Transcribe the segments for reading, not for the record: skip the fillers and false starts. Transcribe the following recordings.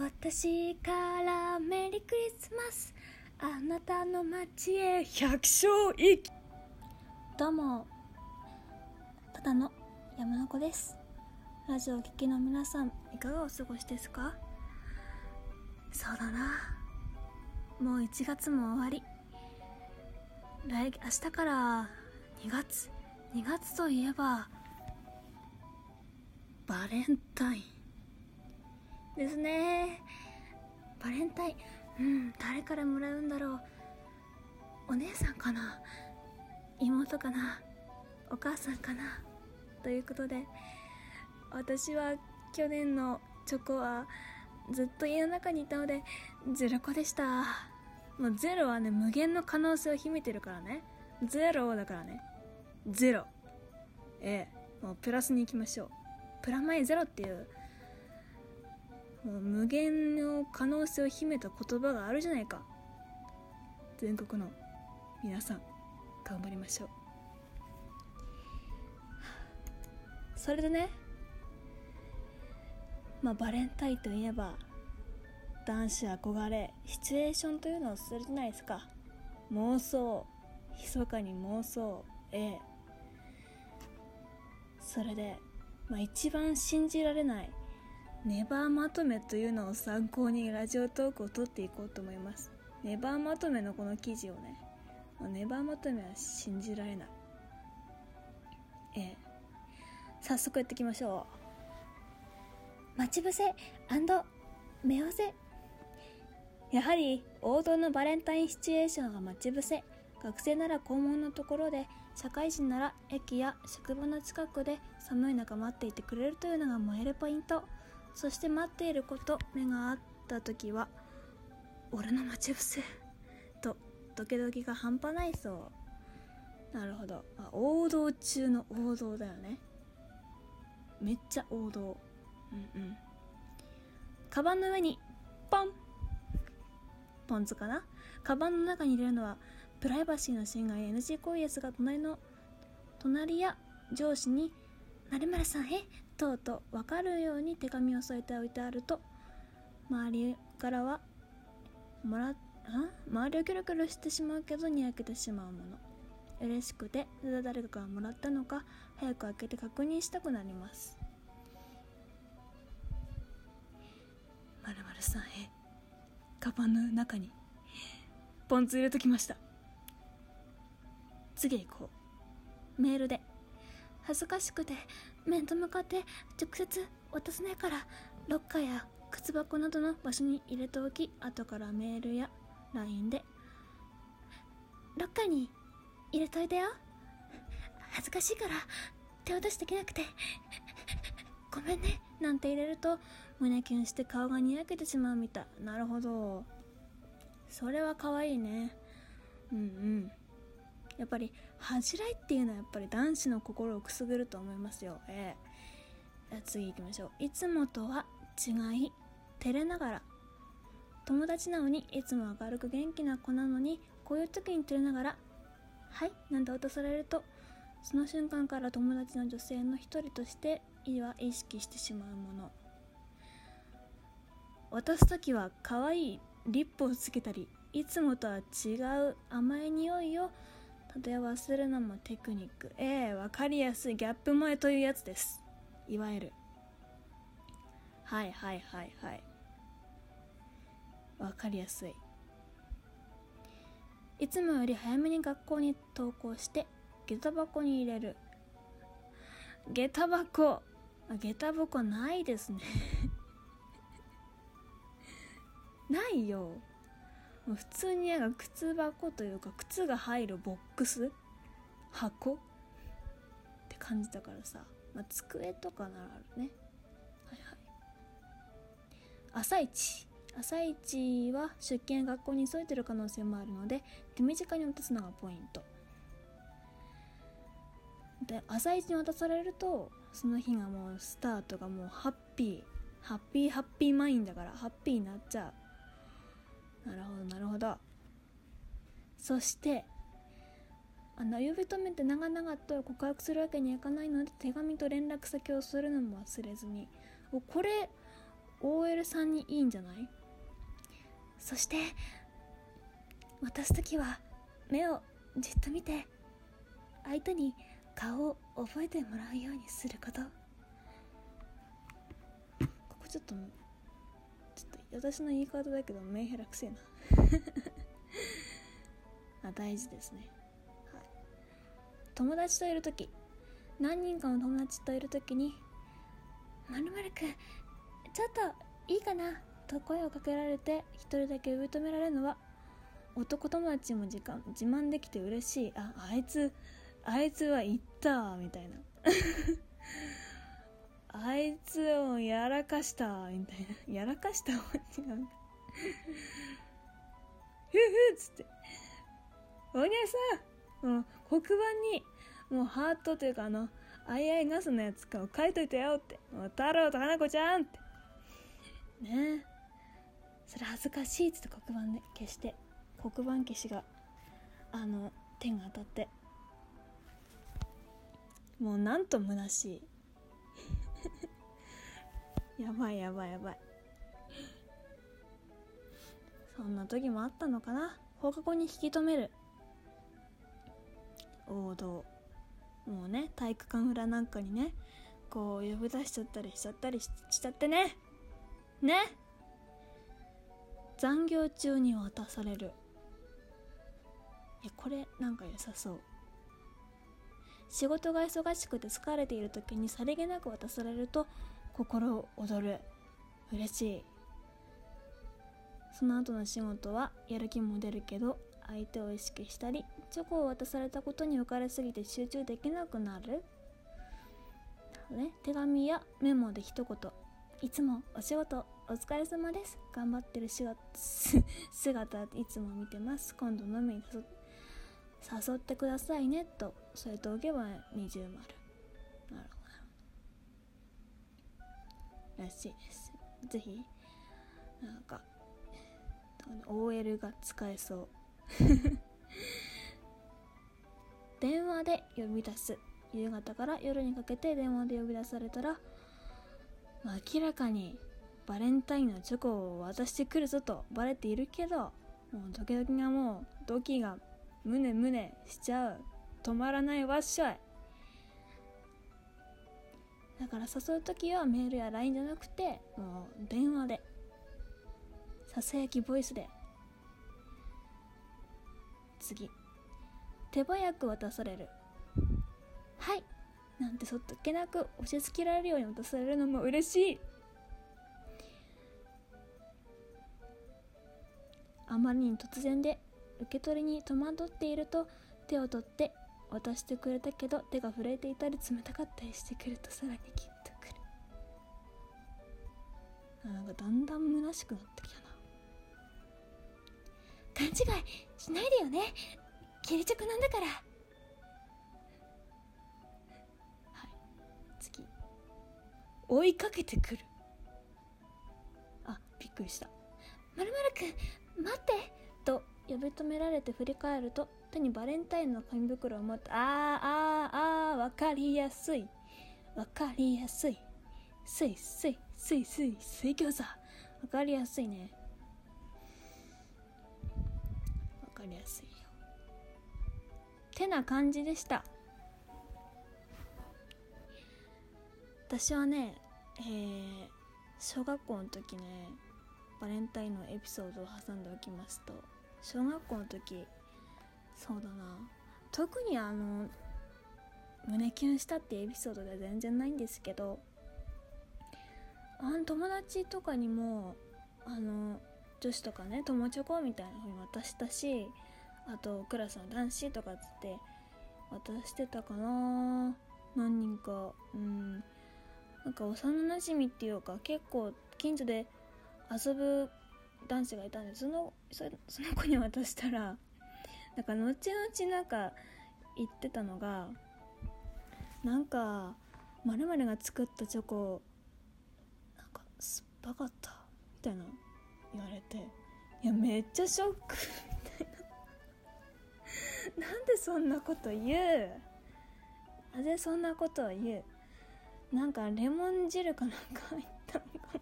私からメリークリスマス、あなたの街へ百姓行き。どうも、ただの山の子です。ラジオを聴きの皆さん、いかがお過ごしですか？そうだな、もう1月も終わり、明日から2月、2月といえばバレンタインですね。バレンタイン、誰からもらうんだろう。お姉さんかな、妹かな、お母さんかな、ということで、私は去年のチョコはずっと家の中にいたのでゼロ個でした。もうゼロはね、無限の可能性を秘めてるからね。ゼロだからね、ゼロ。もうプラスに行きましょう。プラマイゼロっていう、もう無限の可能性を秘めた言葉があるじゃないか。全国の皆さん、頑張りましょう。それでね、バレンタインといえば男子憧れシチュエーションというのをするじゃないですか。妄想、密かに妄想。それで、一番信じられないネバーまとめというのを参考にラジオトークを撮っていこうと思います。ネバーまとめのこの記事をね、ネバーまとめは信じられない。早速やっていきましょう。待ち伏せ&目合わせ。やはり王道のバレンタインシチュエーションは待ち伏せ。学生なら校門のところで、社会人なら駅や職場の近くで寒い中待っていてくれるというのが燃えるポイント。そして待っている子と目が合った時は、俺の待ち伏せとドキドキが半端ないそう。なるほど、王道中の王道だよね。めっちゃ王道。カバンの上にポンポン酢かな。カバンの中に入れるのはプライバシーの侵害 NG 行為ですが、隣や上司に〇〇さんへとうとう分かるように手紙を添えておいてあると、周りからは周りをキョロキョロしてしまうけど、にやけてしまうもの。嬉しくて誰かからもらったのか、早く開けて確認したくなります。〇〇さんへ、カバンの中にポン酢入れときました。次へ行こう。メールで、恥ずかしくて面と向かって直接渡せないから、ロッカーや靴箱などの場所に入れておき、後からメールや LINE で、ロッカーに入れといたよ、恥ずかしいから手を出しできなくてごめんね、なんて入れると胸キュンして顔がにやけてしまうみたい。なるほど、それは可愛いね。やっぱり恥じらいっていうのはやっぱり男子の心をくすぐると思いますよ。次行きましょう。いつもとは違い、照れながら。友達なのにいつも明るく元気な子なのに、こういう時に照れながらはいなんて渡されると、その瞬間から友達の女性の一人としては意識してしまうもの。渡すときは可愛いリップをつけたり、いつもとは違う甘い匂いを漂わせるのもテクニック。わかりやすいギャップ萌えというやつです、いわゆる。わかりやすい。いつもより早めに学校に登校して下駄箱に入れる。下駄箱ないですねないよ。もう普通に靴箱というか、靴が入るボックス、箱って感じだからさ、机とかならあるね。朝一は出勤や学校に急いでる可能性もあるので、手短に渡すのがポイントで、朝一に渡されると、その日がもうスタートがもうハッピーマインだから、ハッピーになっちゃう。なるほど。そして呼び止めて長々と告白するわけにはいかないので、手紙と連絡先をするのも忘れずに。これ OL さんにいいんじゃない？そして渡すときは目をじっと見て相手に顔を覚えてもらうようにすること。ここちょっと私の言い方だけどメンヘラくせえなあ、大事ですね、はい、友達といるとき、何人かの友達といるときに〇〇くんちょっといいかなと声をかけられて一人だけ受け止められるのは男友達も自慢できて嬉しい。あいつは行ったみたいなあいつをやらかしたみたいな、やらかしたも違うふふっつってお姉さん、もう黒板にもうハートというかあいあいなすのやつかを書いといてよって、もう太郎と花子ちゃんってねえ、それ恥ずかしいっつって黒板で消して、黒板消しが点が当たって、もうなんと虚しいやばい。そんな時もあったのかな。放課後に引き止める王道。もうね、体育館裏なんかにね、こう呼び出しちゃったりしちゃってね。残業中に渡される。いや、これなんか良さそう。仕事が忙しくて疲れている時にさりげなく渡されると心躍る。嬉しい。その後の仕事はやる気も出るけど相手を意識したり、チョコを渡されたことに浮かれすぎて集中できなくなる、ね、手紙やメモで一言、いつもお仕事お疲れ様です、頑張ってる姿いつも見てます、今度飲みに誘ってくださいねと添えておけば20丸。なるほどらしいです。ぜひなんか OL が使えそう電話で呼び出す。夕方から夜にかけて電話で呼び出されたら、明らかにバレンタインのチョコを渡してくるぞとバレているけど、もう時々がもうドキがムネしちゃう、止まらないわっしょい。だから誘うときはメールや LINE じゃなくて、もう電話でささやきボイスで。次、手早く渡される。はいなんてそっとけなく押し付けられるように渡されるのも嬉しい。あまりに突然で受け取りに戸惑っていると、手を取って渡してくれたけど手が震えていたり冷たかったりしてくるとさらにキッとくる。なんかだんだん虚しくなってきたな。勘違いしないでよね、キリチョコなんだから。はい、次、追いかけてくる。あ、びっくりした。〇〇くん待ってと呼び止められて振り返ると、手にバレンタインの紙袋を持って、わかりやすい水餃子、わかりやすいね、わかりやすいよてな感じでした。私はね、小学校の時ね、バレンタインのエピソードを挟んでおきますと、小学校の時、そうだな、特に胸キュンしたってエピソードでは全然ないんですけど、友達とかにも女子とかね、友チョコみたいな風に渡したし、あとクラスの男子とかって渡してたかな、何人か。なんか幼馴染っていうか、結構近所で遊ぶ男子がいたんで、その子に渡したら、なんか後々なんか言ってたのが、なんか〇〇が作ったチョコなんか酸っぱかったみたいな言われて、いやめっちゃショックみたいななんでそんなこと言う、なぜそんなことを言う、なんかレモン汁かなんか入ったのかな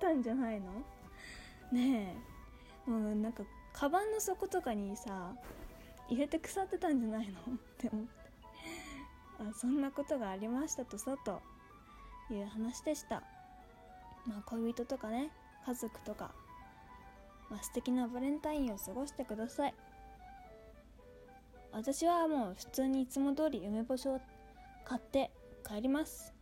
ったんじゃないのねえ、なんかカバンの底とかにさ入れて腐ってたんじゃないのって思って、あ、そんなことがありましたとさという話でした。まあ、恋人とかね、家族とか、まあ、素敵なバレンタインを過ごしてください。私はもう普通にいつも通り梅干しを買って帰ります。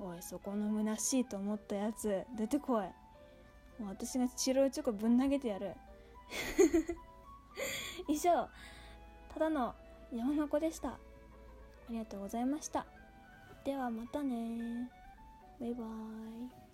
おい、そこの虚しいと思ったやつ出てこい、もう私が白いチョコぶん投げてやる以上、ただの山の子でした。ありがとうございました。ではまたね、バイバイ。